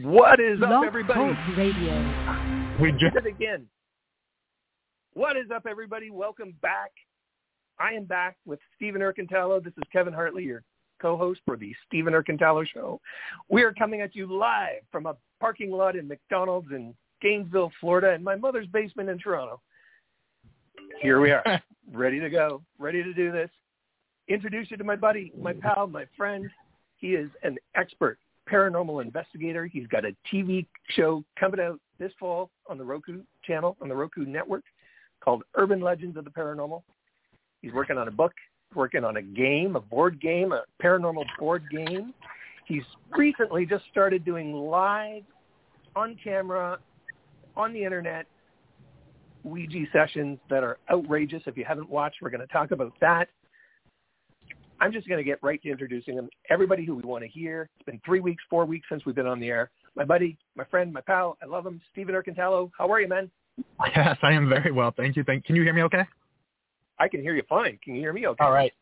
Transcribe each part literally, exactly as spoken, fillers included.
What is Lock up, everybody? Radio. We just did it again. What is up, everybody? Welcome back. I am back with Stephen Erkintalo. This is Kevin Hartley, your co-host for the Stephen Erkintalo Show. We are coming at you live from a parking lot in McDonald's in Gainesville, Florida, and my mother's basement in Toronto. Here we are, ready to go, ready to do this. Introduce you to my buddy, my pal, my friend. He is an expert paranormal investigator. He's got a T V show coming out this fall on the Roku channel, on the Roku network, called Urban Legends of the Paranormal. He's working on a book, working on a game, a board game, a paranormal board game. He's recently just started doing live, on camera, on the internet, Ouija sessions that are outrageous. If you haven't watched, we're going to talk about that. I'm just going to get right to introducing him. Everybody who we want to hear. It's been three weeks, four weeks since we've been on the air. My buddy, my friend, my pal, I love him, Stephen Erkintalo. How are you, man? Yes, I am very well. Thank you. Thank. Can you hear me okay? I can hear you fine. Can you hear me okay? All right.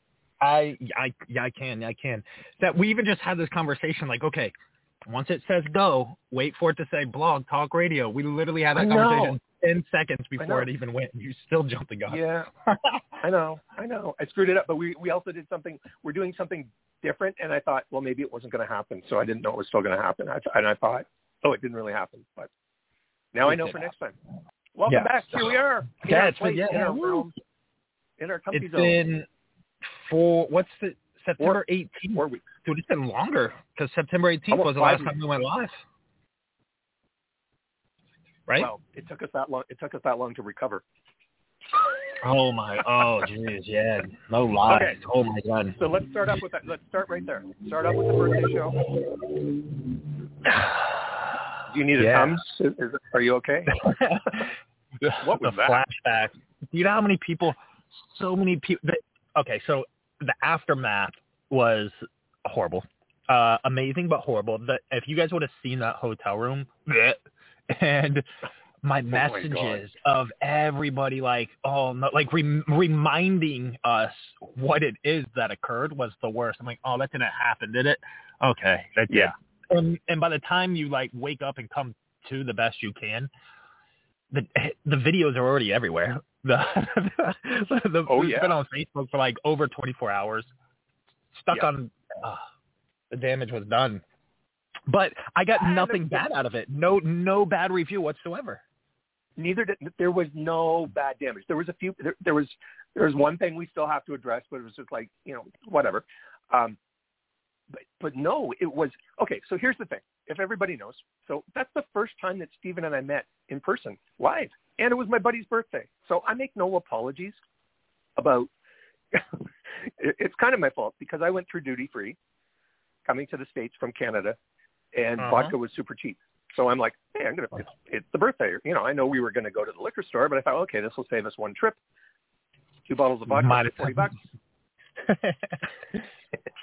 I, I, yeah, I can. I can. That we even just had this conversation like, okay, once it says go, wait for it to say blog, talk, radio. We literally had that conversation ten seconds before it even went. You still jumped the gun. Yeah. I know. I know. I screwed it up, but we, we also did something. We're doing something different, and I thought, well, maybe it wasn't going to happen, so I didn't know it was still going to happen. I, and I thought, oh, it didn't really happen, but now it I know for happen. Next time. Welcome yeah. back. Here we are. In yeah, our place, yeah. in our room, in our comfy it's zone. It's been four, what's the, September eighteenth? Four weeks. Dude, it's been longer because September eighteenth was the last weeks. time we went live. Right? Well, it took us that long. It took us that long to recover. Oh my! Oh, jeez, yeah. No lies. Okay. Oh my God. So let's start up with that. Let's start right there. Start off with the birthday show. Do you need a yeah. thumbs? Is, is, are you okay? What was the that? Flashback? Do you know how many people? So many people. That, okay, so the aftermath was horrible, uh, amazing but horrible. The, if you guys would have seen that hotel room. Bleh, and my messages oh my of everybody like, oh, no, like re- reminding us what it is that occurred was the worst. I'm like, oh, that didn't happen, did it? Okay. That, yeah. yeah. And, and by the time you like wake up and come to the best you can, the the videos are already everywhere. The, the, the, oh, yeah. It's been on Facebook for like over twenty-four hours. Stuck yeah. on, uh, the damage was done. But I got nothing bad out of it. No, no bad review whatsoever. Neither did there was no bad damage. There was a few. There, there was there was one thing we still have to address, but it was just like you know whatever. Um, but but no, it was okay. So here's the thing. If everybody knows, so that's the first time that Stephen and I met in person, live, and it was my buddy's birthday. So I make no apologies about. it, it's kind of my fault because I went through duty free, coming to the States from Canada. And uh-huh. vodka was super cheap. So I'm like, hey, I'm going to, it's, it's the birthday. You know, I know we were going to go to the liquor store, but I thought, okay, this will save us one trip. Two bottles of vodka, forty bucks. It's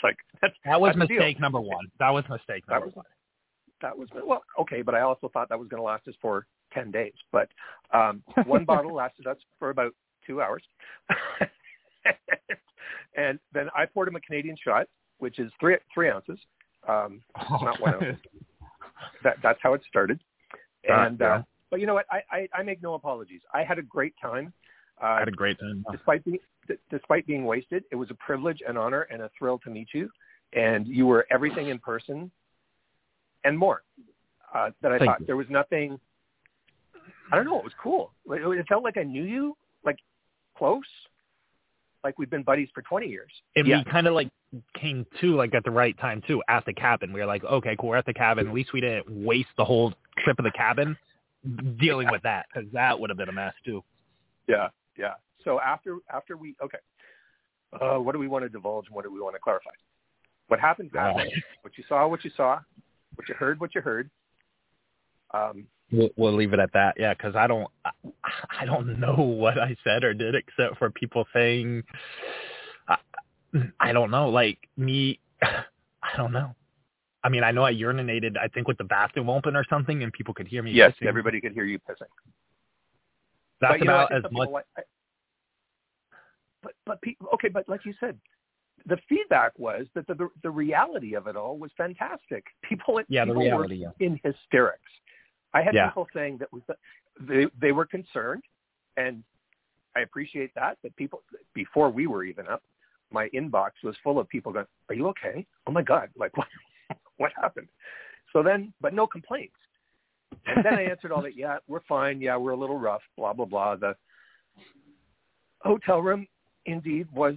like, that's, that was that's mistake number one. That was mistake number that was, one. That was, well, okay, but I also thought that was going to last us for ten days. But um, one bottle lasted us for about two hours. And then I poured him a Canadian shot, which is three three ounces. Um, oh, not one ounce. That, that's how it started. And, uh, yeah. uh, but you know what? I, I, I make no apologies. I had a great time. Uh, I had a great time. Despite being, d- despite being wasted, it was a privilege, an honor, and a thrill to meet you. And you were everything in person and more uh, that I Thank thought. You. There was nothing, I don't know, it was cool. It, it felt like I knew you, like close. Like we've been buddies for twenty years. And yeah. we kind of like came to like at the right time too at the cabin. We were like, okay, cool. We're at the cabin. At least we didn't waste the whole trip of the cabin dealing with that because that would have been a mess too. Yeah. Yeah. So after, after we, okay. Uh, what do we want to divulge and what do we want to clarify? What happened? Uh, what you saw, what you saw, what you heard, what you heard. Um, We'll, we'll leave it at that, yeah, because I don't, I don't know what I said or did except for people saying, I, I don't know, like me, I don't know. I mean, I know I urinated, I think with the bathroom open or something, and people could hear me. Yes, pissing. Everybody could hear you pissing. That's but, about know, as much. Like, I, but but people, okay, but like you said, the feedback was that the the reality of it all was fantastic. People, yeah, people the reality, were yeah. in hysterics. I had yeah. people saying that was the, they they were concerned, and I appreciate that. That people, before we were even up, my inbox was full of people going, "Are you okay? Oh my God! Like what what happened?" So then, but no complaints. And then I answered all that. Yeah, we're fine. Yeah, we're a little rough. Blah blah blah. The hotel room indeed was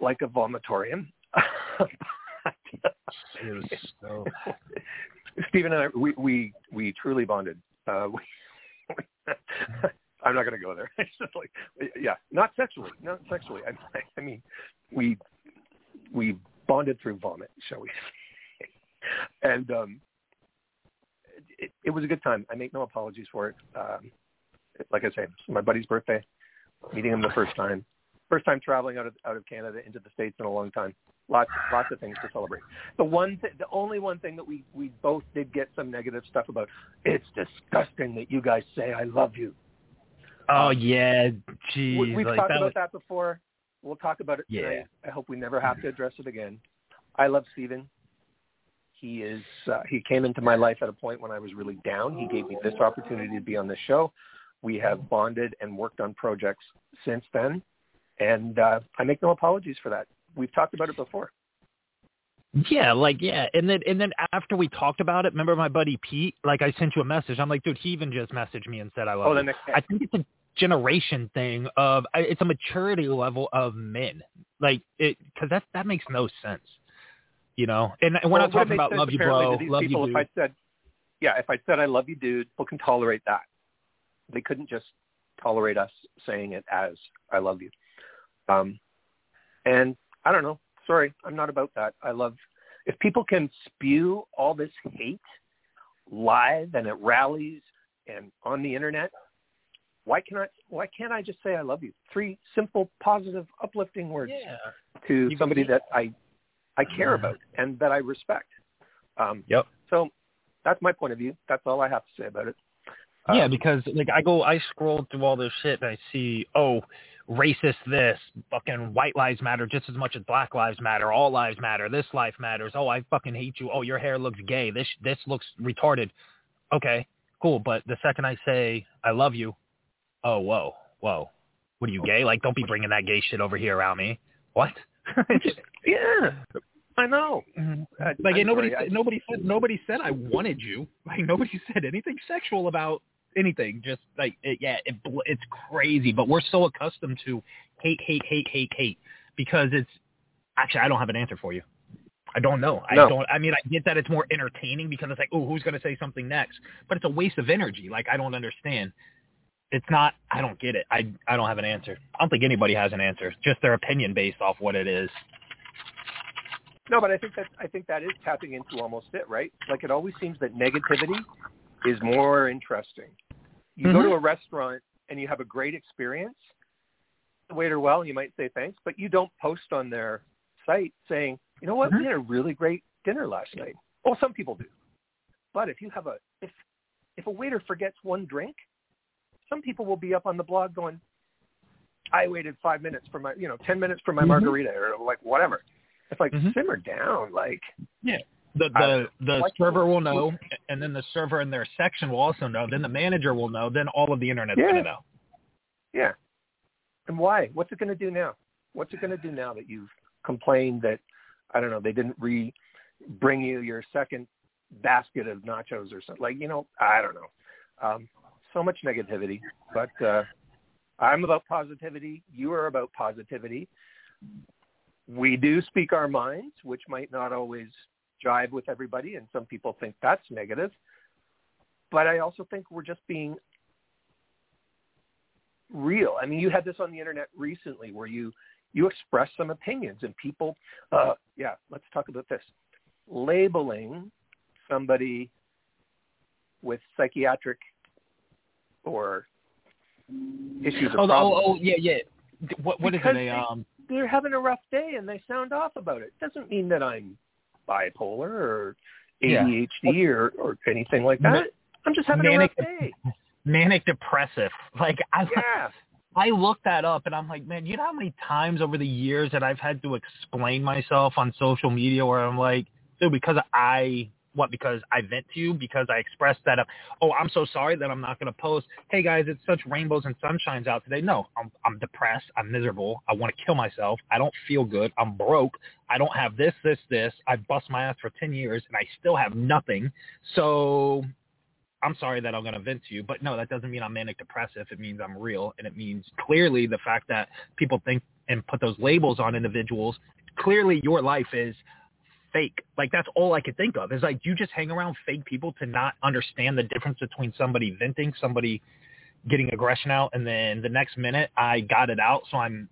like a vomitorium. So... Stephen and I, we, we, we truly bonded. Uh, we, I'm not going to go there. It's just like, yeah, not sexually, not sexually. I, I mean, we, we bonded through vomit, shall we say. And um, it, it was a good time. I make no apologies for it. Um, like I say, it's my buddy's birthday, meeting him the first time. First time traveling out of out of Canada into the States in a long time. Lots lots of things to celebrate. The one, th- the only one thing that we, we both did get some negative stuff about. It's disgusting that you guys say I love you. Oh um, yeah, geez. We, we've like, talked that about was... that before. We'll talk about it yeah. tonight. I hope we never have to address it again. I love Stephen. He is uh, he came into my life at a point when I was really down. He gave me this opportunity to be on this show. We have bonded and worked on projects since then. And uh, I make no apologies for that. We've talked about it before. Yeah, like, yeah. And then and then after we talked about it, remember my buddy Pete? Like, I sent you a message. I'm like, dude, he even just messaged me and said I love oh, the next you. Time. I think it's a generation thing of – it's a maturity level of men. Like, it because that, that makes no sense, you know? And, and we're well, not talking about love you, bro, love people, you, dude. If I said, yeah, if I said I love you, dude, people can tolerate that. They couldn't just tolerate us saying it as I love you. Um, and I don't know, sorry, I'm not about that. I love, if people can spew all this hate live and at rallies and on the internet, why can't I, why can't I just say I love you? Three simple, positive, uplifting words yeah. to you somebody that I, I care about and that I respect. Um, yep. So that's my point of view. That's all I have to say about it. Um, yeah, because like I go, I scroll through all this shit and I see, oh, racist this, fucking white lives matter just as much as black lives matter, all lives matter, this life matters, oh, I fucking hate you, oh, your hair looks gay, this this looks retarded. Okay, cool, but the second I say, I love you, oh, whoa, whoa, what are you, gay? Like, don't be bringing that gay shit over here around me. What? Yeah, I know. I, like, I'm nobody sorry, said, I, nobody said, nobody said I wanted you. Like, nobody said anything sexual about anything. Just like it, yeah it, it's crazy, but we're so accustomed to hate hate hate hate hate because it's actually I don't have an answer for you. I don't know no. I don't I mean I get that it's more entertaining because it's like, oh, who's going to say something next, but it's a waste of energy. Like, I don't understand. It's not I don't get it. I I don't have an answer. I don't think anybody has an answer, just their opinion based off what it is. No, but I think that I think that is tapping into almost it, right? Like, it always seems that negativity is more interesting. You mm-hmm. go to a restaurant and you have a great experience. The waiter, well, you might say thanks, but you don't post on their site saying, you know what, mm-hmm. we had a really great dinner last night. Well, some people do. But if you have a if if a waiter forgets one drink, some people will be up on the blog going, I waited five minutes for my, you know, ten minutes for my mm-hmm. margarita, or like whatever. It's like, mm-hmm. simmer down, like yeah. The the, the like server will know, and then the server in their section will also know. Then the manager will know. Then all of the internet is yeah. going to know. Yeah. And why? What's it going to do now? What's it going to do now that you've complained that, I don't know, they didn't re bring you your second basket of nachos or something? Like, you know, I don't know. Um, so much negativity. But uh, I'm about positivity. You are about positivity. We do speak our minds, which might not always jive with everybody, and some people think that's negative, but I also think we're just being real. I mean, you had this on the internet recently where you you expressed some opinions and people uh yeah let's talk about this, labeling somebody with psychiatric or issues of oh, oh, oh yeah yeah what what because is it they, um they're having a rough day and they sound off about it. Doesn't mean that I'm bipolar or A D H D yeah. or, or anything like that. I'm just having manic, a rough day. Manic depressive. Like I, yeah. I looked that up, and I'm like, man, you know how many times over the years that I've had to explain myself on social media where I'm like, dude, because I what? Because I vent to you, because I expressed that. Uh, oh, I'm so sorry that I'm not going to post. Hey guys, it's such rainbows and sunshines out today. No, I'm I'm depressed. I'm miserable. I want to kill myself. I don't feel good. I'm broke. I don't have this, this, this. I bust my ass for ten years and I still have nothing. So I'm sorry that I'm going to vent to you, but no, that doesn't mean I'm manic depressive. It means I'm real. And it means clearly the fact that people think and put those labels on individuals. Clearly your life is fake. Like, that's all I could think of is, like, you just hang around fake people to not understand the difference between somebody venting, somebody getting aggression out, and then the next minute I got it out. So I'm,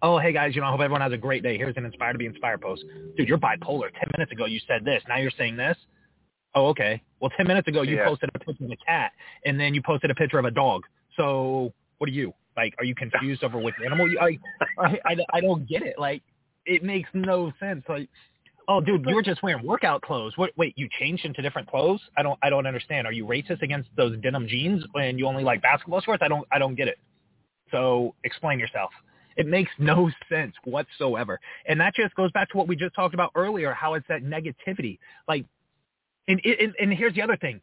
oh, hey guys, you know, I hope everyone has a great day. Here's an inspired to be inspired post. Dude, you're bipolar. ten minutes ago you said this. Now you're saying this. Oh, okay. Well, ten minutes ago you yeah. posted a picture of a cat, and then you posted a picture of a dog. So what are you? Like, are you confused over which animal? You, I, I, I don't get it. Like, it makes no sense. Like, oh, dude, you were just wearing workout clothes. What, wait, you changed into different clothes? I don't, I don't understand. Are you racist against those denim jeans when you only like basketball shorts? I don't, I don't get it. So explain yourself. It makes no sense whatsoever. And that just goes back to what we just talked about earlier, how it's that negativity. Like, and and, and here's the other thing.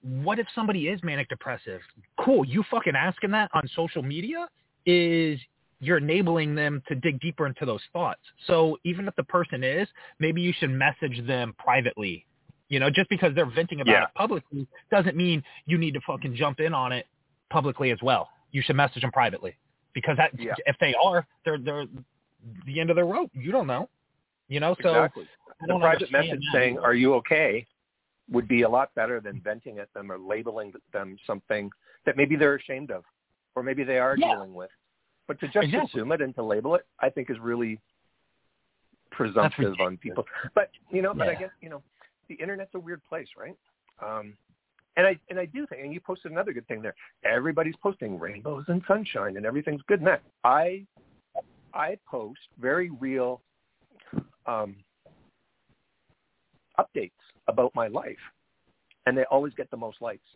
What if somebody is manic depressive? Cool. You fucking asking that on social media is you're enabling them to dig deeper into those thoughts. So even if the person is, maybe you should message them privately. You know, just because they're venting about yeah. it publicly doesn't mean you need to fucking jump in on it publicly as well. You should message them privately, because that, yeah. if they are, they're they're the end of their rope. You don't know. You know, so exactly. The private message that. saying, "Are you okay?" would be a lot better than venting at them or labeling them something that maybe they're ashamed of, or maybe they are yeah. dealing with. But to just exactly. assume it and to label it, I think, is really presumptive on people. But, you know, but yeah. I guess, you know, the internet's a weird place, right? Um, and I and I do think, and you posted another good thing there. Everybody's posting rainbows and sunshine and everything's good. And that I I post very real um, updates about my life, and they always get the most likes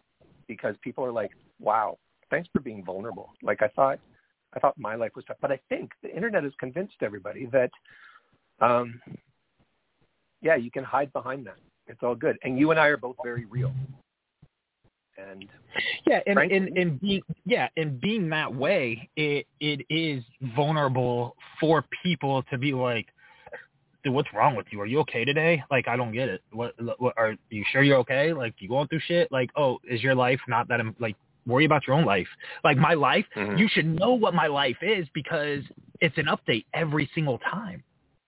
because people are like, "Wow, thanks for being vulnerable." Like, I thought. I thought my life was tough, but I think the internet has convinced everybody that, um, yeah, you can hide behind that. It's all good. And you and I are both very real. And yeah, and frankly, and, and being yeah, and being that way, it it is vulnerable for people to be like, "Dude, what's wrong with you? Are you okay today? Like, I don't get it. What, what are you sure you're okay? Like, you going through shit? Like, oh, is your life not that like?" Worry about your own life. Like, my life, mm-hmm. you should know what my life is, because it's an update every single time.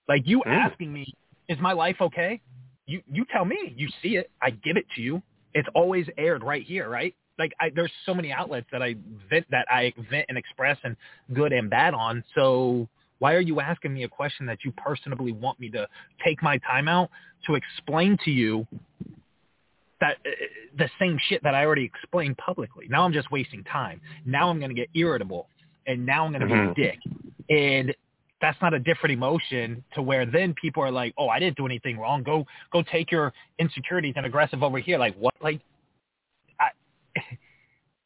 Like, you mm. asking me, is my life okay? You you tell me. You see it. I give it to you. It's always aired right here, right? Like, I, there's so many outlets that I vent that I vent and express and good and bad on. So why are you asking me a question that you personally want me to take my time out to explain to you? That uh, the same shit that I already explained publicly. Now I'm just wasting time. Now I'm going to get irritable, and now I'm going to mm-hmm. be a dick. And that's not a different emotion to where then people are like, "Oh, I didn't do anything wrong. Go, go take your insecurities and aggressive over here." Like, what? Like, I,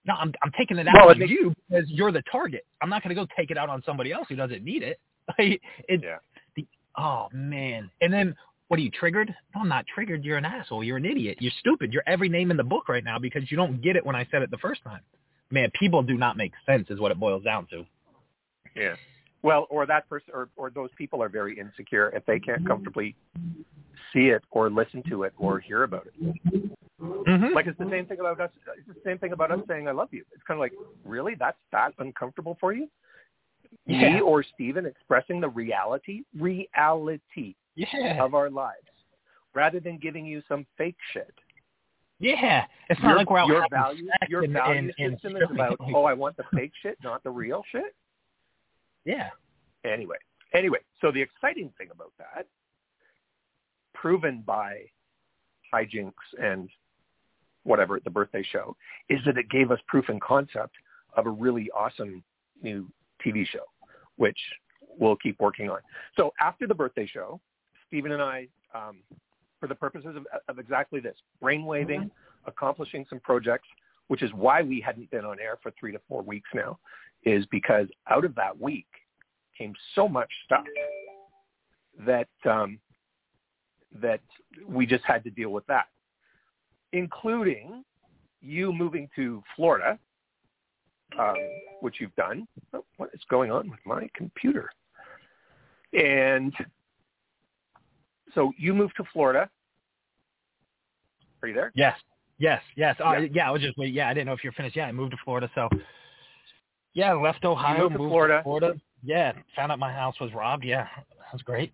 no, I'm I'm taking it out no, on makes- you because you're the target. I'm not going to go take it out on somebody else who doesn't need it. Like, it yeah. the, oh man, and then. What are you, triggered? No, I'm not triggered. You're an asshole. You're an idiot. You're stupid. You're every name in the book right now because you don't get it when I said it the first time. Man, people do not make sense is what it boils down to. Yeah. Well, or that person or, or those people are very insecure if they can't comfortably see it or listen to it or hear about it. Mm-hmm. Like, it's the same thing about us. It's the same thing about us saying, "I love you." It's kind of like, really? That's that uncomfortable for you? Yeah. Me or Stephen expressing the reality, reality yeah. of our lives, rather than giving you some fake shit. Yeah, it's your, not like we're out your value, your and, value and, system and, is about oh, I want the fake shit, not the real shit. Yeah. Anyway, anyway, so the exciting thing about that, proven by hijinks and whatever at the birthday show, is that it gave us proof and concept of a really awesome new T V show, which we'll keep working on. So after the birthday show, Stephen and I, um, for the purposes of, of exactly this, brainwaving, mm-hmm. accomplishing some projects, which is why we hadn't been on air for three to four weeks now, is because out of that week came so much stuff that um, that we just had to deal with that, including you moving to Florida, um, which you've done. Oh, what is going on with my computer? And so you moved to Florida. Are you there? Yes. Yes. Yes. Uh, yeah. yeah. I was just waiting. Yeah. I didn't know if you were finished. Yeah. I moved to Florida. So yeah, left Ohio, moved, to, moved Florida. to Florida. Yeah. Found out my house was robbed. Yeah. That was great.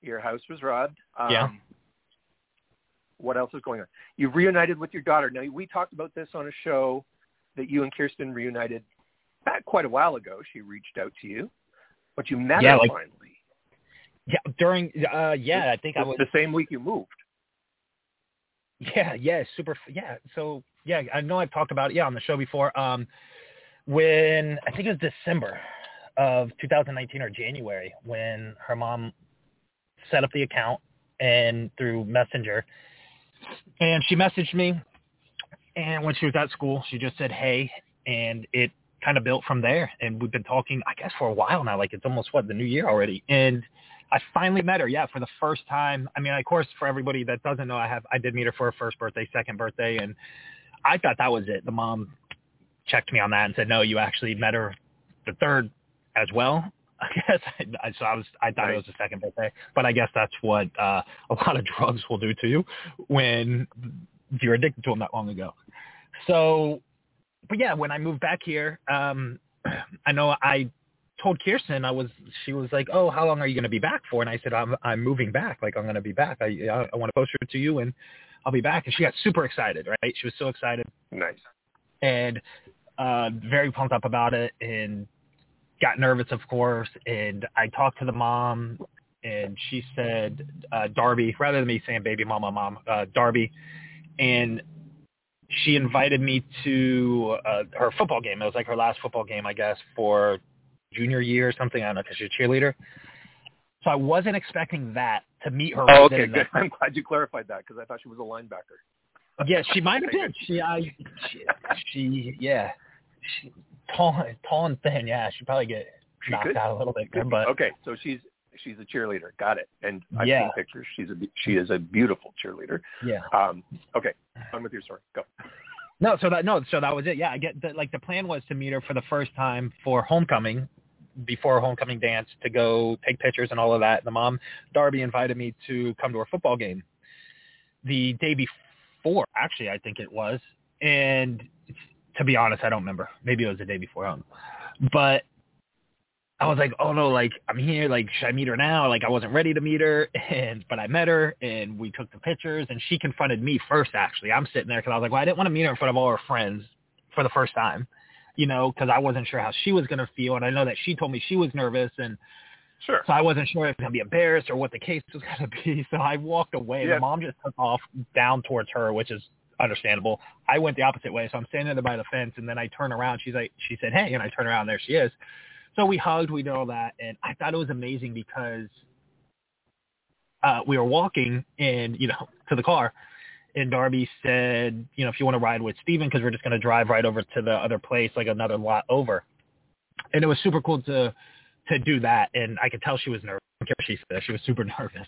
Your house was robbed. Um, yeah. What else is going on? You reunited with your daughter. Now, we talked about this on a show that you and Kirsten reunited back quite a while ago. She reached out to you, but you met yeah, her like, finally. Yeah. During, uh, yeah, it, I think I was. The same week you moved. Yeah, yeah, super. Yeah, so yeah, I know I've talked about it. Yeah, on the show before. Um, when I think it was December of two thousand nineteen or January when her mom set up the account and through Messenger, and she messaged me. And when she was at school, she just said, "Hey," and it kind of built from there. And we've been talking, I guess, for a while now. Like it's almost what the new year already, and. I finally met her, yeah, for the first time. I mean, of course, for everybody that doesn't know, I have I did meet her for her first birthday, second birthday, and I thought that was it. The mom checked me on that and said, "No, you actually met her the third as well." I guess I, so. I was I thought right. It was the second birthday, but I guess that's what uh, a lot of drugs will do to you when you're addicted to them that long ago. So, but yeah, when I moved back here, um, I know I. told Kirsten I was she was like, "Oh, how long are you going to be back for?" And I said, I'm I'm moving back, like I'm going to be back. I I, I want to poster it to you and I'll be back. And she got super excited, right? She was so excited. Nice. And uh very pumped up about it and got nervous, of course, and I talked to the mom and she said uh Darby, rather than me saying baby mama mom, uh Darby, and she invited me to uh, her football game. It was like her last football game, I guess, for junior year or something. I don't know, because she's a cheerleader. So I wasn't expecting that to meet her. Oh, okay, good. I'm glad you clarified that because I thought she was a linebacker. Yeah, she might have been. She, I, she, she, yeah, she, tall, tall and thin. Yeah, she probably get knocked she out a little bit. But okay, so she's she's a cheerleader. Got it. And I've yeah. seen pictures. She's a she is a beautiful cheerleader. Yeah. Um. Okay. I'm with your story. Go. No, so that no, so that was it. Yeah, I get the, like the plan was to meet her for the first time for homecoming. Before homecoming dance to go take pictures and all of that. The mom, Darby, invited me to come to her football game the day before, actually, I think it was. And to be honest, I don't remember. Maybe it was the day before. I don't know. But I was like, oh no, like I'm here. Like, should I meet her now? Like I wasn't ready to meet her. And, but I met her and we took the pictures and she confronted me first, actually. I'm sitting there because I was like, well, I didn't want to meet her in front of all her friends for the first time. You know, because I wasn't sure how she was going to feel. And I know that she told me she was nervous. And sure. So I wasn't sure if I was going to be embarrassed or what the case was going to be. So I walked away. Yeah. The mom just took off down towards her, which is understandable. I went the opposite way. So I'm standing there by the fence. And then I turn around. She's like, she said, hey. And I turn around. And there she is. So we hugged. We did all that. And I thought it was amazing because uh, we were walking and, you know, to the car. And Darby said, you know, if you want to ride with Stephen, because we're just going to drive right over to the other place, like another lot over. And it was super cool to to do that. And I could tell she was nervous. I don't care what she said. She was super nervous.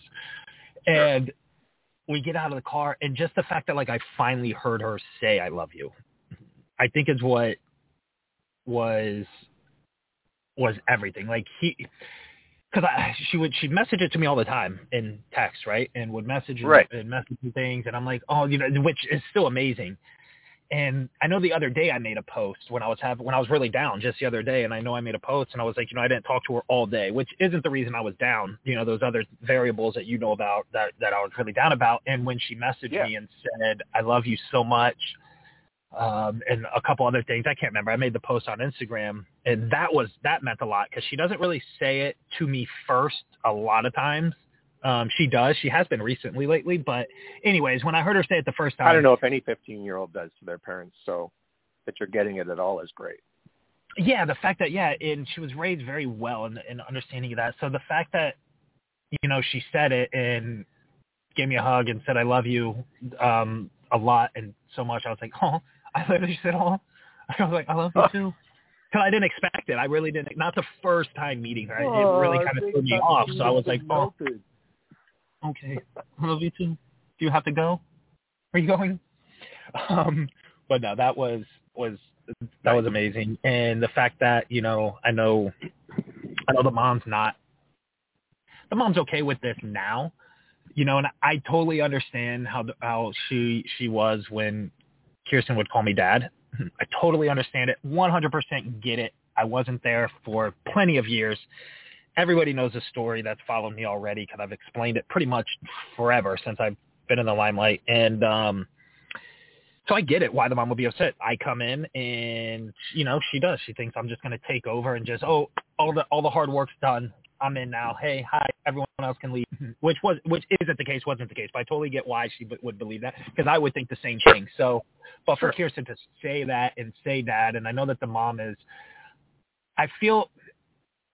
And we get out of the car. And just the fact that, like, I finally heard her say, I love you, I think is what was was everything. Like, he – because she would she'd message it to me all the time in text, right, and would message and, right. and message me things. And I'm like, oh, you know, which is still amazing. And I know the other day I made a post when I was have, when I was really down just the other day, and I know I made a post, and I was like, you know, I didn't talk to her all day, which isn't the reason I was down. You know, those other variables that you know about that, that I was really down about. And when she messaged yeah. me and said, I love you so much, um, and a couple other things, I can't remember. I made the post on Instagram, and that was, that meant a lot because she doesn't really say it to me first a lot of times. Um, she does. She has been recently lately, but anyways, when I heard her say it the first time, I don't know if any fifteen year old does to their parents. So that you're getting it at all is great. Yeah. The fact that, yeah. And she was raised very well in, in understanding of that. So the fact that, you know, she said it and gave me a hug and said, I love you, um, a lot. And so much, I was like, oh, I literally said, oh, I was like, I love you too. because I didn't expect it. I really didn't. Not the first time meeting her. Oh, it really kind of threw me off. So I was like, oh. Okay. I love you too. Do you have to go? Are you going? Um, but no, that was, was, that was amazing. And the fact that, you know, I know, I know the mom's not, the mom's okay with this now, you know, and I totally understand how, the, how she, she was when Kirsten would call me dad. I totally understand it. one hundred percent get it. I wasn't there for plenty of years. Everybody knows the story that's followed me already because I've explained it pretty much forever since I've been in the limelight. And um, so I get it why the mom would be upset. I come in and, you know, she does. She thinks I'm just going to take over and just, oh, all the all the hard work's done. I'm in now. Hey, hi, everyone else can leave, which was, which isn't the case, wasn't the case. But I totally get why she b- would believe that because I would think the same thing. So, but for Kirsten to say that and say that, and I know that the mom is, I feel,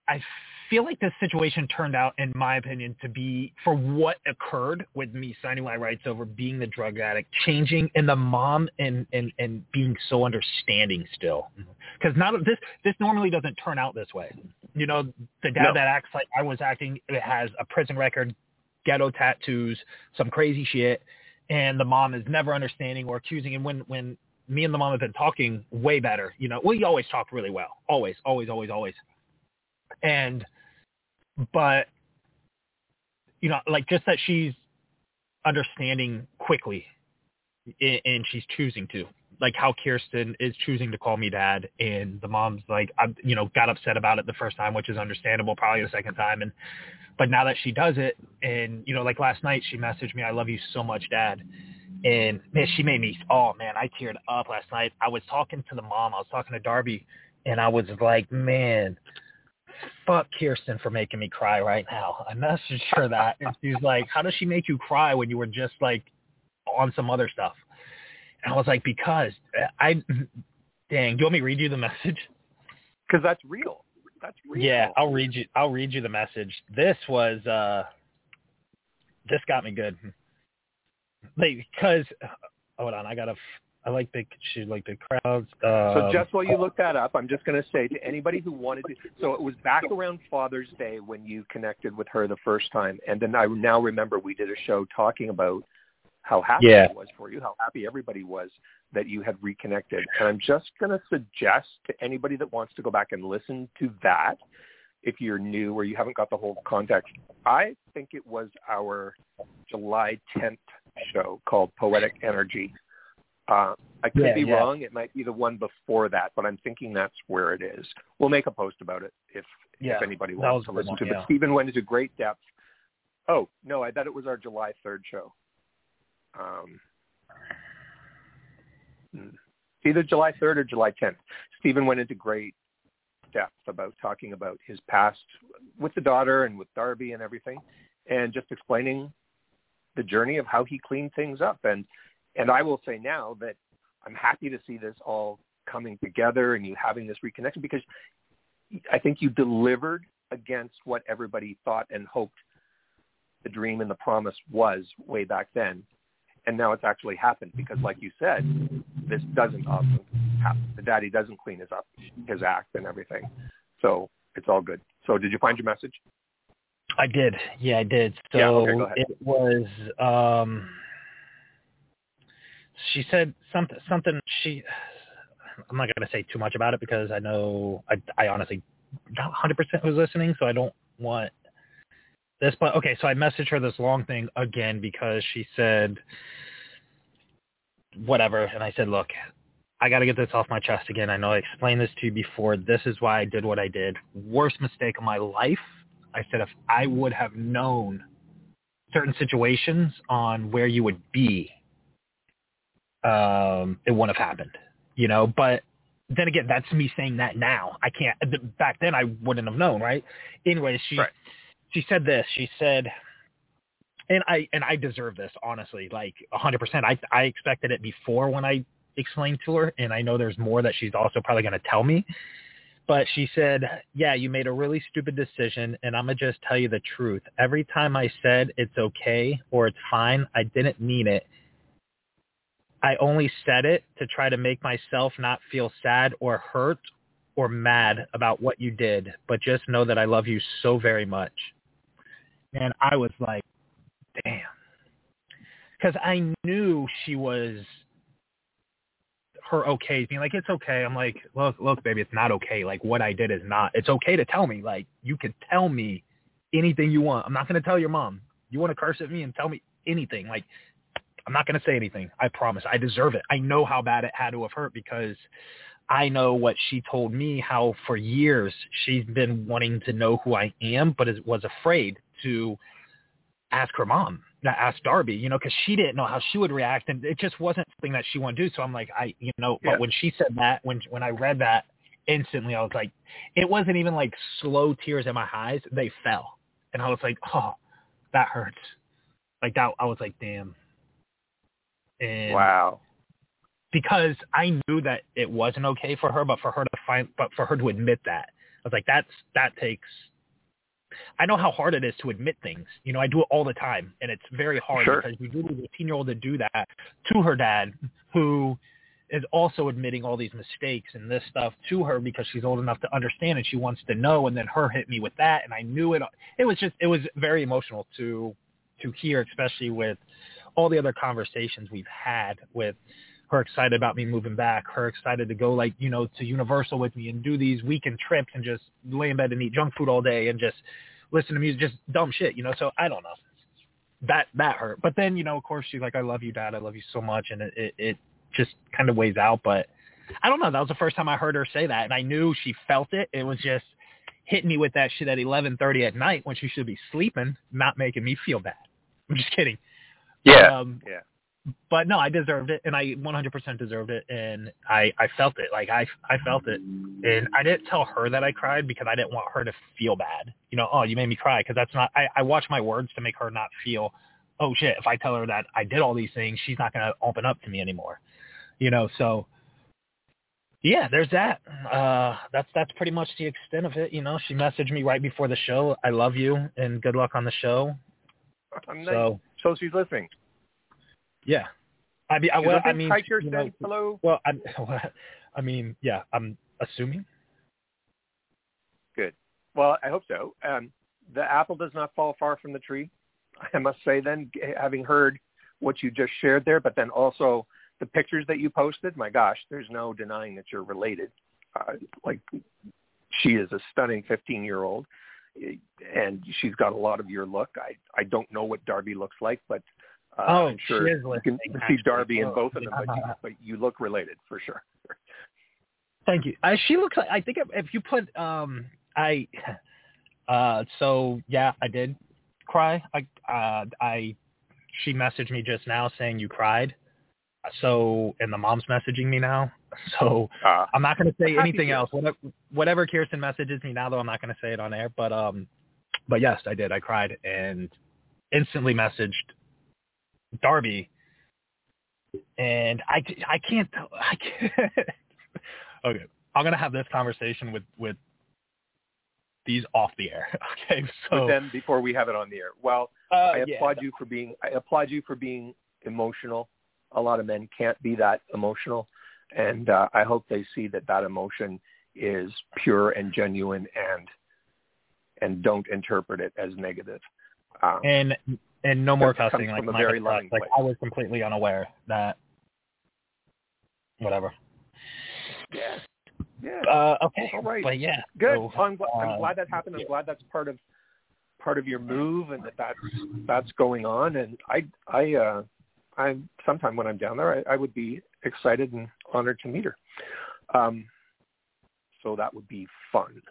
I feel like this situation turned out, in my opinion, to be for what occurred with me signing my rights over, being the drug addict, changing, and the mom and, and, and being so understanding still. Because not this, this normally doesn't turn out this way. You know, the dad no. that acts like I was acting, it has a prison record, ghetto tattoos, some crazy shit, and the mom is never understanding or accusing. And when, when me and the mom have been talking way better, you know, we always talk really well. Always, always, always, always. And, but, you know, like just that she's understanding quickly and she's choosing to. Like how Kirsten is choosing to call me dad, and the mom's like, I, you know, got upset about it the first time, which is understandable, probably the second time. And, but now that she does it, and, you know, like last night she messaged me, I love you so much, dad. And man, she made me, oh man, I teared up last night. I was talking to the mom, I was talking to Darby, and I was like, man, fuck Kirsten for making me cry right now. I messaged her that. And she was like, how does she make you cry when you were just like on some other stuff? And I was like, because I, dang, do you want me to read you the message? Because that's real. That's real. Yeah, I'll read you. I'll read you the message. This was, uh, this got me good. Like, because, hold on, I got to, I like big, she like big crowds. Um, so just while you look that up, I'm just going to say to anybody who wanted to, so it was back around Father's Day when you connected with her the first time. And then I now remember we did a show talking about how happy yeah. it was for you, how happy everybody was that you had reconnected. And I'm just going to suggest to anybody that wants to go back and listen to that, if you're new or you haven't got the whole context, I think it was our July tenth show called Poetic Energy. Uh, I could yeah, be yeah. wrong. It might be the one before that, but I'm thinking that's where it is. We'll make a post about it if, yeah, if anybody wants to listen one, to it. Yeah. But Stephen went into great depth. Oh, no, I bet it was our July third show. Um, either July third or July tenth. Stephen went into great depth about talking about his past with the daughter and with Darby and everything, and just explaining the journey of how he cleaned things up. And and I will say now that I'm happy to see this all coming together and you having this reconnection, because I think you delivered against what everybody thought and hoped the dream and the promise was way back then. And now it's actually happened, because like you said, this doesn't often happen. The daddy doesn't clean his up, his act and everything. So it's all good. So did you find your message? I did. Yeah, I did. So yeah, okay, go ahead. It was, um, she said something, something she, I'm not going to say too much about it because I know I, I honestly not one hundred percent was listening. So I don't want this, but okay, so I messaged her this long thing again because she said whatever, and I said, look, I got to get this off my chest again. I know I explained this to you before. This is why I did what I did. Worst mistake of my life. I said, if I would have known certain situations on where you would be, um, it wouldn't have happened, you know, but then again, that's me saying that now. I can't, back then I wouldn't have known, right? Anyway, she... Right. She said this, she said, and I, and I deserve this, honestly, like a hundred percent. I, I expected it before when I explained to her, and I know there's more that she's also probably going to tell me, but she said, yeah, you made a really stupid decision. And I'm going to just tell you the truth. Every time I said it's okay, or it's fine, I didn't mean it. I only said it to try to make myself not feel sad or hurt or mad about what you did, but just know that I love you so very much. And I was like, damn. Because I knew she was, her okay, being like, it's okay. I'm like, look, look, baby, it's not okay. Like, what I did is not, it's okay to tell me. Like, you can tell me anything you want. I'm not going to tell your mom. You want to curse at me and tell me anything. Like, I'm not going to say anything. I promise. I deserve it. I know how bad it had to have hurt because I know what she told me, how for years she's been wanting to know who I am, but is, was afraid to ask her mom, not ask Darby, you know, because she didn't know how she would react. And it just wasn't something that she wanted to do. So I'm like, I, you know, yeah. But when she said that, when, when I read that instantly, I was like, it wasn't even like slow tears in my eyes. They fell. And I was like, oh, that hurts. Like that. I was like, damn. And wow. Because I knew that it wasn't okay for her, but for her to find, but for her to admit that, I was like, that's, that takes, I know how hard it is to admit things. You know, I do it all the time, and it's very hard sure. because you do need a teen-year-old to do that to her dad, who is also admitting all these mistakes and this stuff to her because she's old enough to understand and she wants to know. And then her hit me with that, and I knew it. It was just, it was very emotional to to hear, especially with all the other conversations we've had with her excited about me moving back, her excited to go, like, you know, to Universal with me and do these weekend trips and just lay in bed and eat junk food all day and just listen to music, just dumb shit, you know? So I don't know. That, that hurt. But then, you know, of course she's like, I love you, Dad. I love you so much. And it, it, it just kind of weighs out, but I don't know. That was the first time I heard her say that. And I knew she felt it. It was just hitting me with that shit at eleven thirty at night when she should be sleeping, not making me feel bad. I'm just kidding. Yeah. Um, yeah. But no, I deserved it, and I one hundred percent deserved it, and I, I felt it. Like, I, I felt it. And I didn't tell her that I cried because I didn't want her to feel bad. You know, oh, you made me cry, because that's not – I, I watch my words to make her not feel, oh, shit, if I tell her that I did all these things, she's not going to open up to me anymore. You know, so, yeah, there's that. Uh, that's that's pretty much the extent of it. You know, she messaged me right before the show, I love you, and good luck on the show. I'm so, nice. So she's listening. Yeah, I mean, I, well, I mean, hi, Kirsten. You know, hello. Well, I, I mean, yeah, I'm assuming. Good. Well, I hope so. Um, the apple does not fall far from the tree, I must say. Then, having heard what you just shared there, but then also the pictures that you posted, my gosh, there's no denying that you're related. Uh, like, she is a stunning fifteen-year-old, and she's got a lot of your look. I I don't know what Darby looks like, but. Uh, oh, I'm sure she is listening. You can see Darby oh, in both of them, yeah. but, you, but you look related for sure. Thank you. Uh, she looks like, I think if, if you put, um, I, uh, so yeah, I did cry. I, uh, I, she messaged me just now saying you cried. So, and the mom's messaging me now. So uh, I'm not going to say anything else. Whatever, whatever Kirsten messages me now, though, I'm not going to say it on air, but, um, but yes, I did. I cried and instantly messaged Darby, and I, I can't, I can't. Okay, I'm gonna have this conversation with with these off the air. Okay, so with them before we have it on the air. Well, uh, I applaud yeah. you for being. I applaud you for being emotional. A lot of men can't be that emotional, and uh, I hope they see that that emotion is pure and genuine, and and don't interpret it as negative. Um, and. And no more cussing. Like, my very like I was completely unaware that. Whatever. Yeah. Yeah. Uh, okay. All right. But yeah. Good. So, I'm, glad, uh, I'm glad that happened. I'm glad that's part of part of your move, and that that's that's going on. And I I uh, I'm sometime when I'm down there, I, I would be excited and honored to meet her. Um. So that would be fun.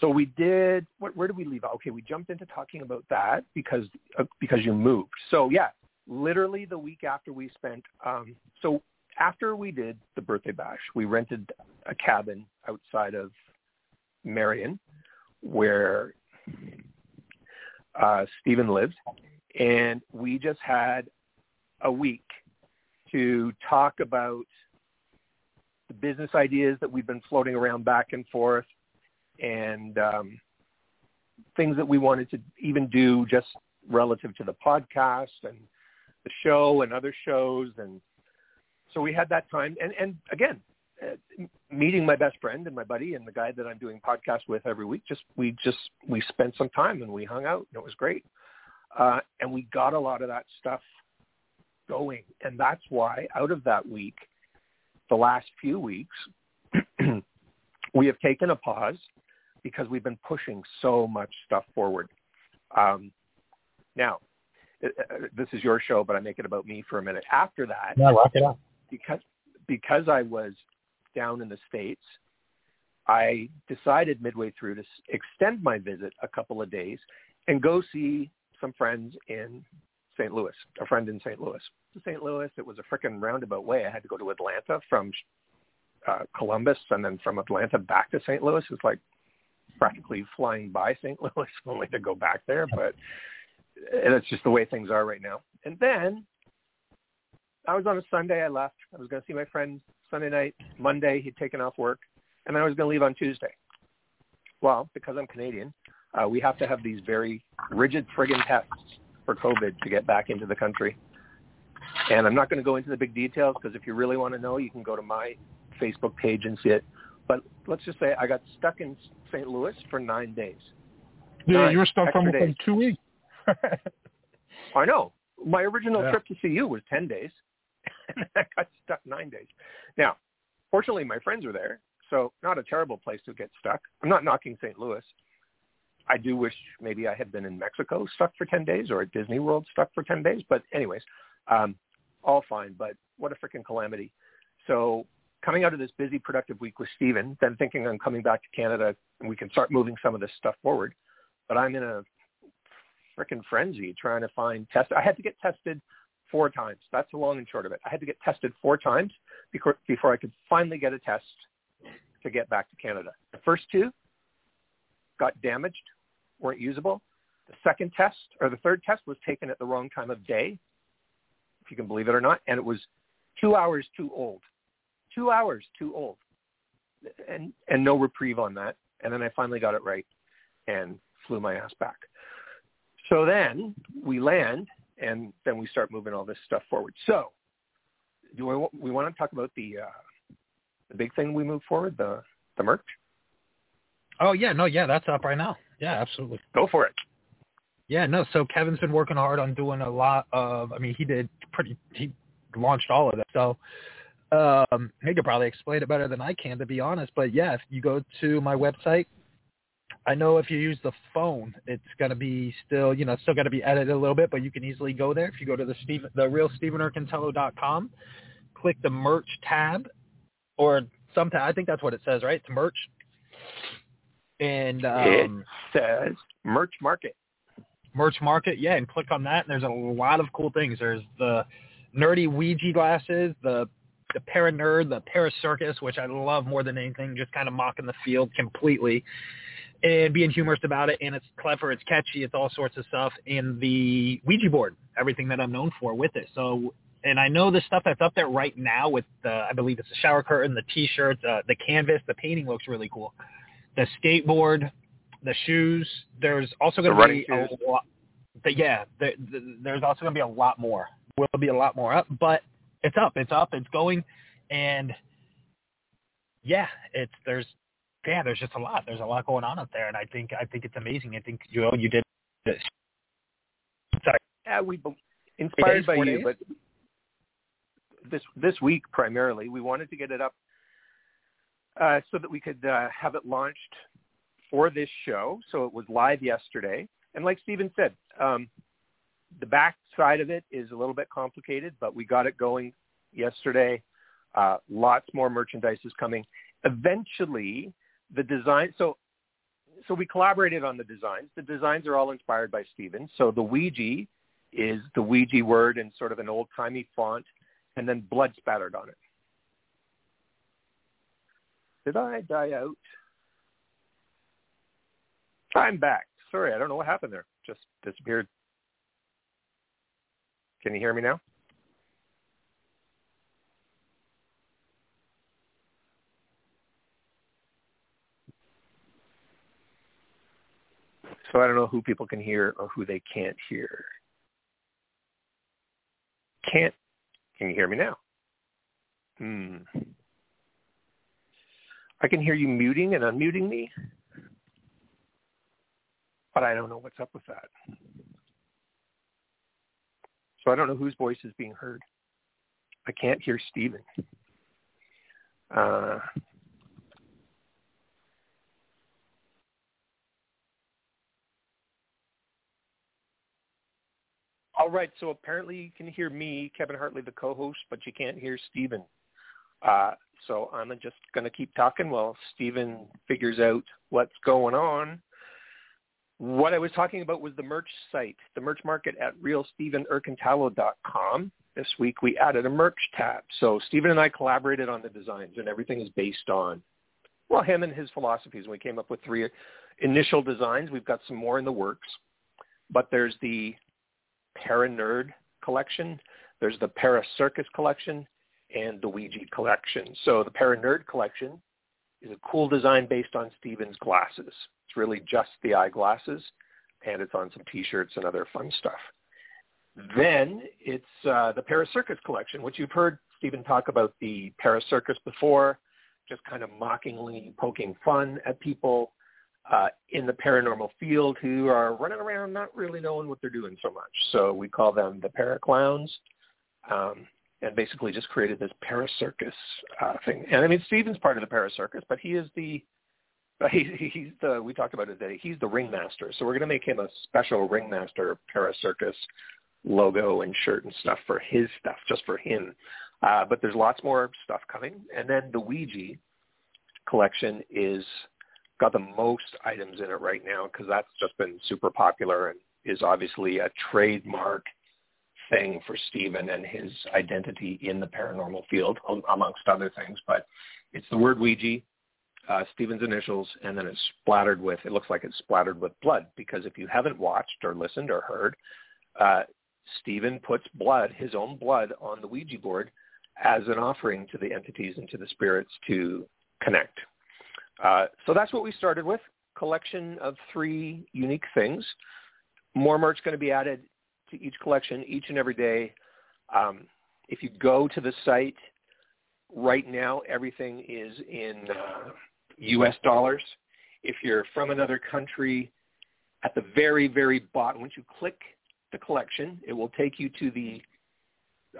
So we did. What, where did we leave? Okay, we jumped into talking about that because uh, because you moved. So yeah, literally the week after we spent. Um, so after we did the birthday bash, we rented a cabin outside of Marion, where uh, Stephen lives, and we just had a week to talk about the business ideas that we've been floating around back and forth. And um, things that we wanted to even do just relative to the podcast and the show and other shows. And so we had that time. And, and again, meeting my best friend and my buddy and the guy that I'm doing podcasts with every week. Just we just we spent some time and we hung out, and it was great. Uh, and we got a lot of that stuff going. And that's why out of that week, the last few weeks, we have taken a pause because we've been pushing so much stuff forward. Um, now, it, uh, this is your show, but I make it about me for a minute. After that, no, lock it up. because because I was down in the States, I decided midway through to extend my visit a couple of days and go see some friends in Saint Louis, a friend in Saint Louis. Saint Louis, it was a frickin' roundabout way. I had to go to Atlanta from uh, Columbus, and then from Atlanta back to Saint Louis. It's like practically flying by Saint Louis only to go back there, but that's just the way things are right now. And then I was on a Sunday. I left. I was going to see my friend Sunday night. Monday, he'd taken off work, and I was going to leave on Tuesday. Well, because I'm Canadian, uh, we have to have these very rigid friggin' tests for COVID to get back into the country. And I'm not going to go into the big details, because if you really want to know, you can go to my Facebook page and see it. But let's just say I got stuck in Saint Louis for nine days. Yeah, nine you were stuck for two weeks. I know. My original yeah. trip to see you was ten days, and I got stuck nine days. Now, fortunately, my friends were there, so not a terrible place to get stuck. I'm not knocking Saint Louis. I do wish maybe I had been in Mexico stuck for ten days, or at Disney World stuck for ten days. But anyways, um, all fine. But what a freaking calamity. So coming out of this busy, productive week with Stephen, then thinking I'm coming back to Canada and we can start moving some of this stuff forward. But I'm in a freaking frenzy trying to find test. I had to get tested four times. That's the long and short of it. I had to get tested four times before, before I could finally get a test to get back to Canada. The first two got damaged, weren't usable. The second test or the third test was taken at the wrong time of day, if you can believe it or not, and it was two hours too old. Two hours too old. And and no reprieve on that. And then I finally got it right and flew my ass back. So then we land, and then we start moving all this stuff forward. So do we, we want to talk about the uh, the big thing we move forward, the, the merch? Oh, yeah. No, yeah, that's up right now. Yeah, absolutely. Go for it. Yeah, no, so Kevin's been working hard on doing a lot of, I mean, he did pretty, he launched all of that. So um, he could probably explain it better than I can, to be honest. But yeah, if you go to my website, I know if you use the phone, it's going to be still, you know, it's still going to be edited a little bit, but you can easily go there. If you go to the Stephen, the real Stephen Erkintalo dot com, click the merch tab, or sometime, I think that's what it says, right? It's merch. And um, it says merch market, merch market. Yeah. And click on that. And there's a lot of cool things. There's the nerdy Ouija glasses, the, the ParaNerd, the Para Circus, which I love more than anything, just kind of mocking the field completely and being humorous about it. And it's clever. It's catchy. It's all sorts of stuff. And the Ouija board, everything that I'm known for with it. So, and I know the stuff that's up there right now with the, I believe it's the shower curtain, the t-shirt, the, the canvas, the painting looks really cool. The skateboard, the shoes. There's also going to be shoes. a lot. The, yeah, the, the, there's also going to be a lot more. Will be a lot more up, but it's up, it's up, it's going, and yeah, it's there's yeah, there's just a lot. There's a lot going on up there, and I think I think it's amazing. I think you know you did this. Sorry. Yeah, we inspired by you, but this this week primarily, we wanted to get it up. Uh, so that we could uh, have it launched for this show. So it was live yesterday. And like Stephen said, um, the back side of it is a little bit complicated, but we got it going yesterday. Uh, lots more merchandise is coming. Eventually, the design so, – so we collaborated on the designs. The designs are all inspired by Stephen. So the Ouija is the Ouija word in sort of an old-timey font, and then blood spattered on it. Did I die out? I'm back. Sorry, I don't know what happened there. Just disappeared. Can you hear me now? So I don't know who people can hear or who they can't hear. Can't. Can you hear me now? Hmm. I can hear you muting and unmuting me, but I don't know what's up with that. So I don't know whose voice is being heard. I can't hear Stephen. Uh, all right, so apparently you can hear me, Kevin Hartley, the co-host, but you can't hear Stephen. Uh, so I'm just going to keep talking while Stephen figures out what's going on. What I was talking about was the merch site, the merch market at real stephen erkintalo dot com. This week we added a merch tab. So Stephen and I collaborated on the designs, and everything is based on, well, him and his philosophies. We came up with three initial designs. We've got some more in the works. But there's the ParaNerd collection, there's the Para Circus collection, and the Ouija collection. So the ParaNerd collection is a cool design based on Stephen's glasses. It's really just the eyeglasses, and it's on some T-shirts and other fun stuff. Then it's uh, the Para Circus collection, which you've heard Stephen talk about the Para Circus before, just kind of mockingly poking fun at people uh, in the paranormal field who are running around not really knowing what they're doing so much. So we call them the Para Clowns. Um, and basically just created this Para Circus uh, thing. And I mean, Stephen's part of the Para Circus, but he is the, he, he's the, we talked about it today, he's the ringmaster. So we're going to make him a special ringmaster Para Circus logo and shirt and stuff for his stuff, just for him. Uh, but there's lots more stuff coming. And then the Ouija collection is got the most items in it right now because that's just been super popular and is obviously a trademark thing for Stephen and his identity in the paranormal field, amongst other things. But it's the word Ouija, uh, Stephen's initials, and then it's splattered with, it looks like it's splattered with blood, because if you haven't watched or listened or heard, uh, Stephen puts blood, his own blood, on the Ouija board as an offering to the entities and to the spirits to connect. Uh, so that's what we started with, collection of three unique things. More merch going to be added to each collection each and every day. Um, if you go to the site right now, everything is in uh, U S dollars. If you're from another country, at the very, very bottom, once you click the collection, it will take you to the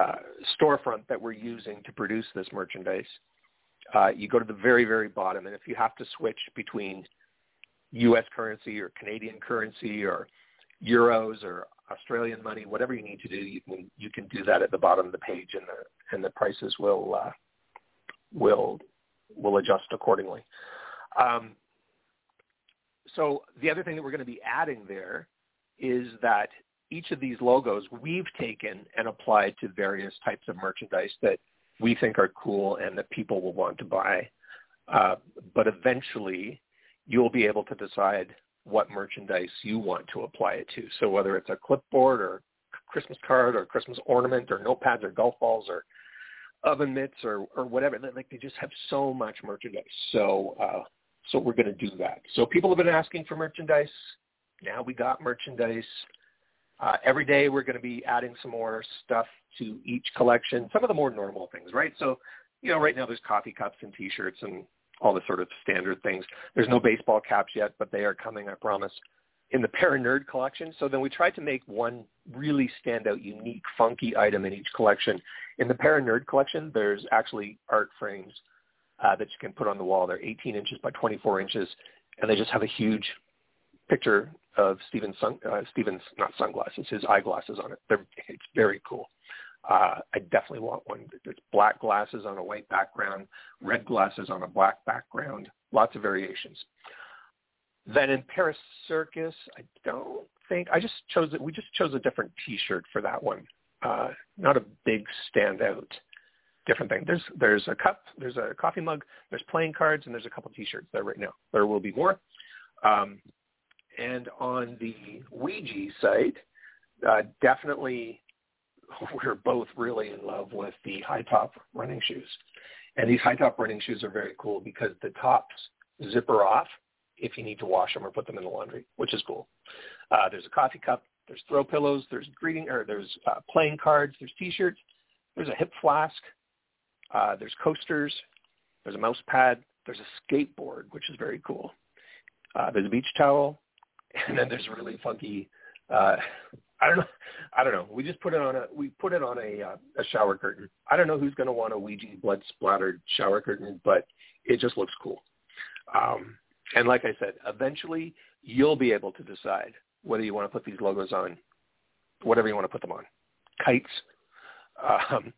uh, storefront that we're using to produce this merchandise. Uh, you go to the very, very bottom, and if you have to switch between U S currency or Canadian currency or euros or Australian money, whatever you need to do, you can you can do that at the bottom of the page, and the and the prices will uh, will will adjust accordingly. Um, so the other thing that we're going to be adding there is that each of these logos we've taken and applied to various types of merchandise that we think are cool and that people will want to buy. Uh, but eventually, you'll be able to decide what merchandise you want to apply it to. So whether it's a clipboard or Christmas card or Christmas ornament or notepads or golf balls or oven mitts or, or whatever, like they just have so much merchandise. So, uh, so we're going to do that. So people have been asking for merchandise. Now we got merchandise. Uh, every day we're going to be adding some more stuff to each collection. Some of the more normal things, right? So, you know, right now there's coffee cups and T-shirts and all the sort of standard things. There's no baseball caps yet, but they are coming, I promise, in the ParaNerd collection. So then we tried to make one really standout, unique, funky item in each collection. In the ParaNerd collection, there's actually art frames uh, that you can put on the wall. They're eighteen inches by twenty-four inches, and they just have a huge picture of Stephen's, sun, uh, Stephen's not sunglasses, his eyeglasses on it. They're, it's very cool. Uh, I definitely want one. There's black glasses on a white background, red glasses on a black background, lots of variations. Then in Para Circus, I don't think, I just chose it. We just chose a different T-shirt for that one. Uh, not a big standout, different thing. There's, there's a cup, there's a coffee mug, there's playing cards, and there's a couple T-shirts there right now. There will be more. Um, and on the Ouija site, uh, definitely... we're both really in love with the high-top running shoes. And these high-top running shoes are very cool because the tops zipper off if you need to wash them or put them in the laundry, which is cool. Uh, there's a coffee cup. There's throw pillows. There's greeting or there's uh, playing cards. There's T-shirts. There's a hip flask. Uh, there's coasters. There's a mouse pad. There's a skateboard, which is very cool. Uh, there's a beach towel, and then there's really funky. Uh, I don't know. I don't know. We just put it on a. We put it on a uh, a shower curtain. I don't know who's going to want a Ouija blood splattered shower curtain, but it just looks cool. Um, and like I said, eventually you'll be able to decide whether you want to put these logos on, whatever you want to put them on, kites, um,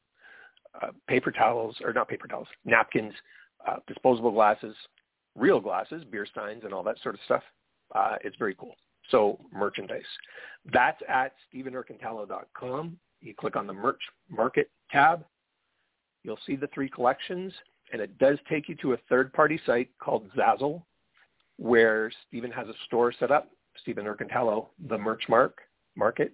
uh, paper towels, or not paper towels, napkins, uh, disposable glasses, real glasses, beer steins, and all that sort of stuff. Uh, it's very cool. So merchandise. That's at Stephen Erkintalo dot com. You click on the merch market tab. You'll see the three collections, and it does take you to a third-party site called Zazzle, where Stephen has a store set up, Stephen Erkintalo, the merch mark, market,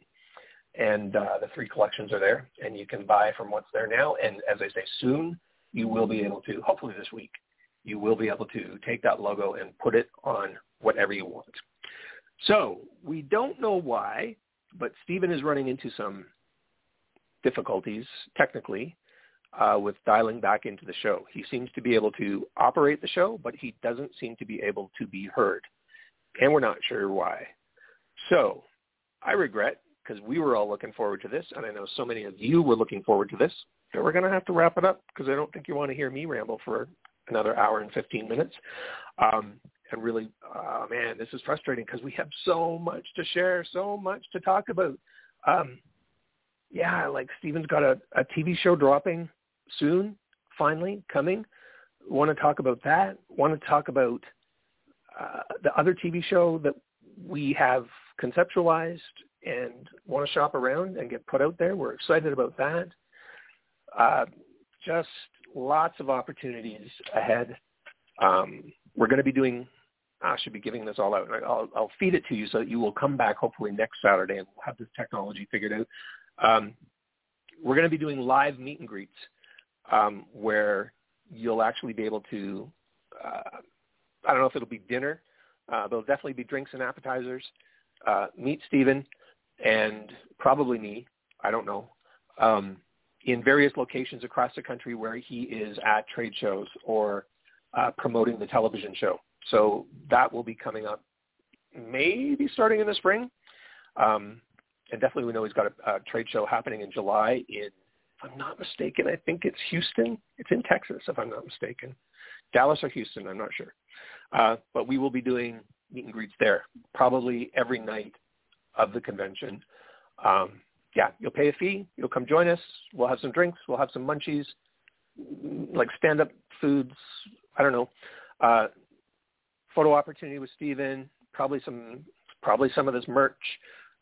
and uh, the three collections are there, and you can buy from what's there now. And as I say, soon you will be able to, hopefully this week, you will be able to take that logo and put it on whatever you want. So we don't know why, but Stephen is running into some difficulties technically uh, with dialing back into the show. He seems to be able to operate the show, but he doesn't seem to be able to be heard, and we're not sure why. So I regret, because we were all looking forward to this, and I know so many of you were looking forward to this, that we're going to have to wrap it up, because I don't think you want to hear me ramble for another hour and fifteen minutes. Um, and really, oh man, this is frustrating, because we have so much to share, so much to talk about. Um, yeah, like Stephen's got a, a T V show dropping soon, finally coming. Want to talk about that? Want to talk about uh, the other T V show that we have conceptualized and want to shop around and get put out there. We're excited about that. Uh, just lots of opportunities ahead. Um, we're going to be doing, I should be giving this all out. I'll, I'll feed it to you so that you will come back hopefully next Saturday and we'll have this technology figured out. Um, we're going to be doing live meet and greets um, where you'll actually be able to, uh, I don't know if it'll be dinner. Uh, there'll definitely be drinks and appetizers. Uh, meet Stephen and probably me, I don't know, um, in various locations across the country where he is at trade shows or uh, promoting the television show. So that will be coming up maybe starting in the spring. Um, and definitely we know he's got a, a trade show happening in July in, if I'm not mistaken, I think it's Houston. It's in Texas, if I'm not mistaken. Dallas or Houston, I'm not sure. Uh, but we will be doing meet and greets there probably every night of the convention. Um, yeah, you'll pay a fee. You'll come join us. We'll have some drinks. We'll have some munchies, like stand-up foods. I don't know. Uh, photo opportunity with Stephen, probably some, probably some of this merch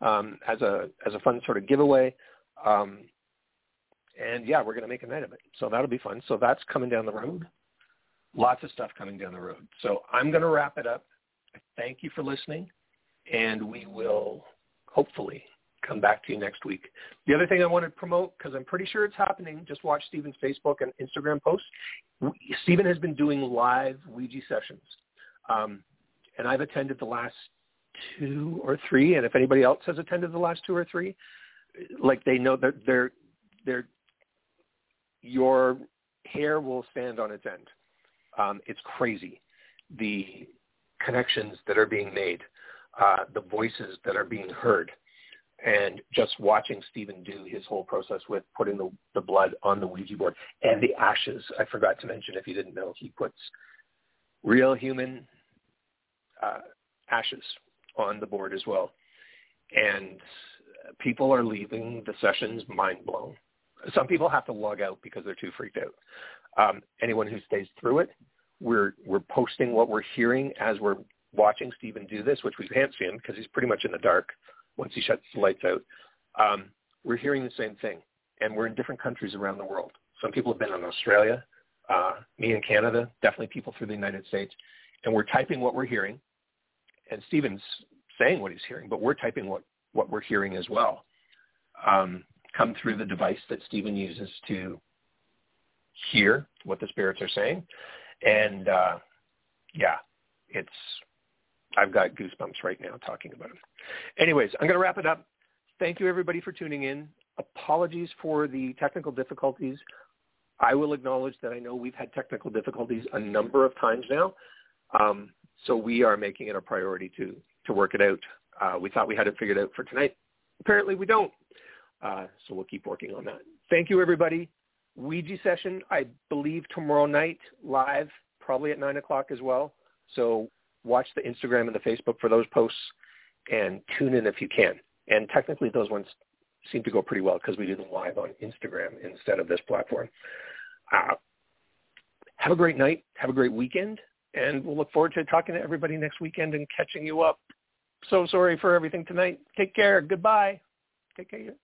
um, as a, as a fun sort of giveaway. Um, and yeah, we're going to make a night of it. So that'll be fun. So that's coming down the road. Lots of stuff coming down the road. So I'm going to wrap it up. Thank you for listening, and we will hopefully come back to you next week. The other thing I want to promote, because I'm pretty sure it's happening, just watch Stephen's Facebook and Instagram posts. Stephen has been doing live Ouija sessions, um, and I've attended the last two or three, and if anybody else has attended the last two or three, like they know that they're, they're, your hair will stand on its end. Um, it's crazy. The connections that are being made, uh, the voices that are being heard, and just watching Stephen do his whole process with putting the, the blood on the Ouija board and the ashes. I forgot to mention, if you didn't know, he puts real human uh, ashes on the board as well. And people are leaving the sessions mind blown. Some people have to log out because they're too freaked out. Um, anyone who stays through it, We're we're posting what we're hearing as we're watching Stephen do this, which we can't see him because he's pretty much in the dark once he shuts the lights out. Um, we're hearing the same thing, and we're in different countries around the world. Some people have been in Australia, uh, me in Canada, definitely people through the United States, and we're typing what we're hearing, and Stephen's saying what he's hearing, but we're typing what, what we're hearing as well. Um, come through the device that Stephen uses to hear what the spirits are saying. And, uh, yeah, it's, I've got goosebumps right now talking about it. Anyways, I'm going to wrap it up. Thank you, everybody, for tuning in. Apologies for the technical difficulties. I will acknowledge that I know we've had technical difficulties a number of times now, um, so we are making it a priority to, to work it out. Uh, we thought we had it figured out for tonight. Apparently we don't, uh, so we'll keep working on that. Thank you, everybody. Ouija session, I believe, tomorrow night, live, probably at nine o'clock as well. So watch the Instagram and the Facebook for those posts, and tune in if you can. And technically those ones seem to go pretty well because we do them live on Instagram instead of this platform. Uh, have a great night. Have a great weekend. And we'll look forward to talking to everybody next weekend and catching you up. So sorry for everything tonight. Take care. Goodbye. Take care.